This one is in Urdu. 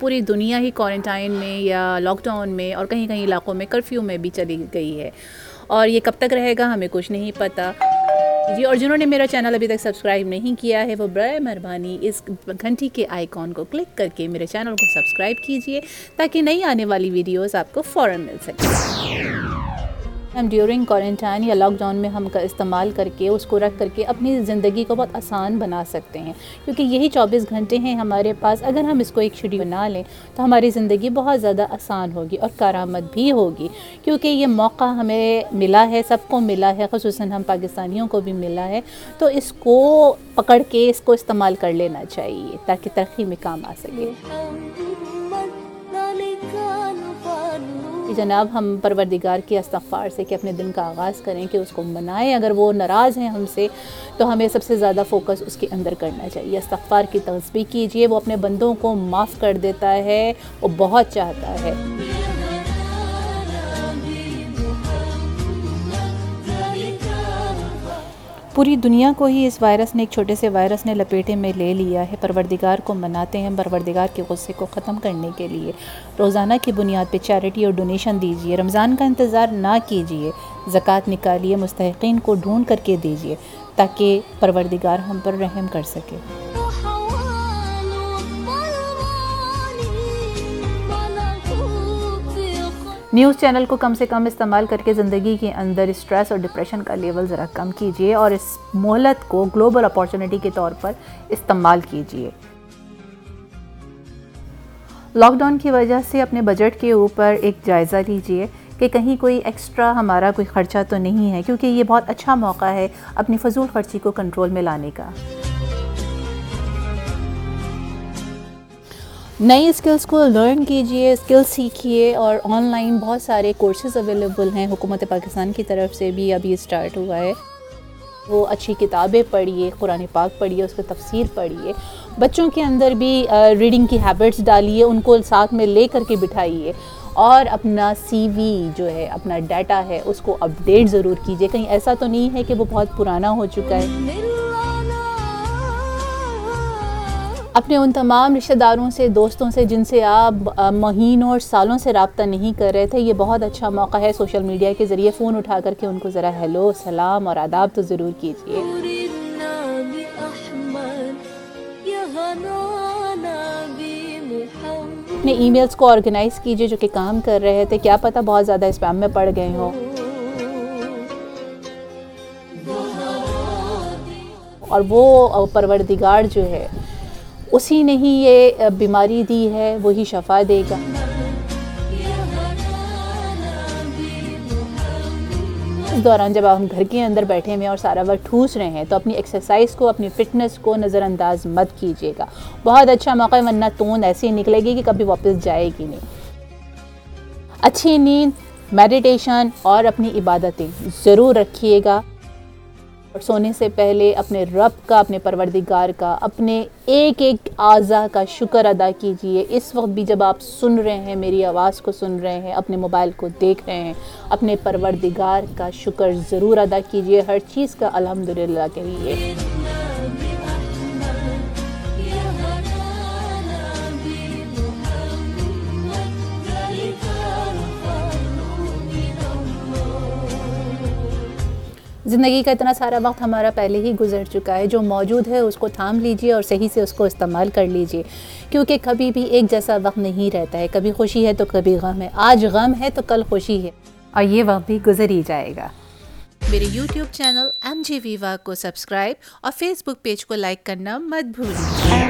پوری دنیا ہی کوارنٹائن میں یا لاک ڈاؤن میں اور کہیں کہیں علاقوں میں کرفیو میں بھی چلی گئی ہے، اور یہ کب تک رہے گا ہمیں کچھ نہیں پتہ جی۔ اور جنہوں نے میرا چینل ابھی تک سبسکرائب نہیں کیا ہے وہ برائے مہربانی اس گھنٹی کے آئیکن کو کلک کر کے میرے چینل کو سبسکرائب کیجئے تاکہ نئی آنے والی ویڈیوز آپ کو فوراً مل سکیں۔ ہم ڈیورنگ کوارنٹائن یا لاک ڈاؤن میں ہم استعمال کر کے اس کو رکھ کر کے اپنی زندگی کو بہت آسان بنا سکتے ہیں، کیونکہ یہی 24 گھنٹے ہیں ہمارے پاس۔ اگر ہم اس کو ایک شیڈیول بنا لیں تو ہماری زندگی بہت زیادہ آسان ہوگی اور کارآمد بھی ہوگی، کیونکہ یہ موقع ہمیں ملا ہے، سب کو ملا ہے، خصوصاً ہم پاکستانیوں کو بھی ملا ہے، تو اس کو پکڑ کے اس کو استعمال کر لینا چاہیے تاکہ ترقی میں کام آ سکے۔ جناب، ہم پروردگار کی استغفار سے کہ اپنے دن کا آغاز کریں کہ اس کو منائیں۔ اگر وہ ناراض ہیں ہم سے تو ہمیں سب سے زیادہ فوکس اس کے اندر کرنا چاہیے۔ استغفار کی تسبیح کیجئے، وہ اپنے بندوں کو معاف کر دیتا ہے، وہ بہت چاہتا ہے۔ پوری دنیا کو ہی اس وائرس نے، ایک چھوٹے سے وائرس نے لپیٹے میں لے لیا ہے۔ پروردگار کو مناتے ہیں پروردگار کے غصے کو ختم کرنے کے لیے۔ روزانہ کی بنیاد پہ چیریٹی اور ڈونیشن دیجیے، رمضان کا انتظار نہ کیجیے، زکوٰۃ نکالیے، مستحقین کو ڈھونڈ کر کے دیجیے تاکہ پروردگار ہم پر رحم کر سکے۔ نیوز چینل کو کم سے کم استعمال کر کے زندگی کے اندر اسٹریس اور ڈپریشن کا لیول ذرا کم کیجیے، اور اس مہلت کو گلوبل اپورچونٹی کے طور پر استعمال کیجیے۔ لاک ڈاؤن کی وجہ سے اپنے بجٹ کے اوپر ایک جائزہ لیجیے کہ کہیں کوئی ایکسٹرا ہمارا کوئی خرچہ تو نہیں ہے، کیونکہ یہ بہت اچھا موقع ہے اپنی فضول خرچی کو کنٹرول میں لانے کا۔ نئی اسکلز کو لرن کیجیے، اسکل سیکھیے، اور آن لائن بہت سارے کورسز اویلیبل ہیں، حکومت پاکستان کی طرف سے بھی ابھی اسٹارٹ ہوا ہے۔ وہ اچھی کتابیں پڑھیے، قرآن پاک پڑھیے، اس کو تفسیر پڑھیے، بچوں کے اندر بھی ریڈنگ کی ہیبٹس ڈالیے، ان کو ساتھ میں لے کر کے بٹھائیے، اور اپنا سی وی جو ہے، اپنا ڈیٹا ہے، اس کو اپڈیٹ ضرور کیجیے، کہیں ایسا تو نہیں ہے کہ وہ بہت پرانا ہو چکا ہے۔ اپنے ان تمام رشتہ داروں سے، دوستوں سے جن سے آپ مہینوں اور سالوں سے رابطہ نہیں کر رہے تھے، یہ بہت اچھا موقع ہے سوشل میڈیا کے ذریعے فون اٹھا کر کے ان کو ذرا ہیلو، سلام اور آداب تو ضرور کیجیے۔ اپنے ای میلز کو آرگنائز کیجیے جو کہ کام کر رہے تھے، کیا پتہ بہت زیادہ اسپیم میں پڑ گئے ہوں، اور وہ پروردگار جو ہے اسی نے ہی یہ بیماری دی ہے، وہی شفا دے گا۔ اس دوران جب آپ ہم گھر کے اندر بیٹھے ہوئے اور سارا وقت ٹھوس رہے ہیں تو اپنی ایکسرسائز کو، اپنی فٹنس کو نظر انداز مت کیجیے گا۔ بہت اچھا موقع ہے، ورنہ توند ایسے ہی نکلے گی کہ کبھی واپس جائے گی نہیں۔ اچھی نیند، میڈیٹیشن اور اپنی عبادتیں ضرور رکھیے گا، اور سونے سے پہلے اپنے رب کا، اپنے پروردگار کا، اپنے ایک ایک اعضاء کا شکر ادا کیجیے۔ اس وقت بھی جب آپ سن رہے ہیں، میری آواز کو سن رہے ہیں، اپنے موبائل کو دیکھ رہے ہیں، اپنے پروردگار کا شکر ضرور ادا کیجیے، ہر چیز کا الحمدللہ کہیے۔ زندگی کا اتنا سارا وقت ہمارا پہلے ہی گزر چکا ہے، جو موجود ہے اس کو تھام لیجیے اور صحیح سے اس کو استعمال کر لیجیے، کیونکہ کبھی بھی ایک جیسا وقت نہیں رہتا ہے، کبھی خوشی ہے تو کبھی غم ہے، آج غم ہے تو کل خوشی ہے، اور یہ وقت بھی گزر ہی جائے گا۔ میرے YouTube channel M J Viva کو سبسکرائب اور فیس بک پیج کو لائک کرنا مت بھولیں۔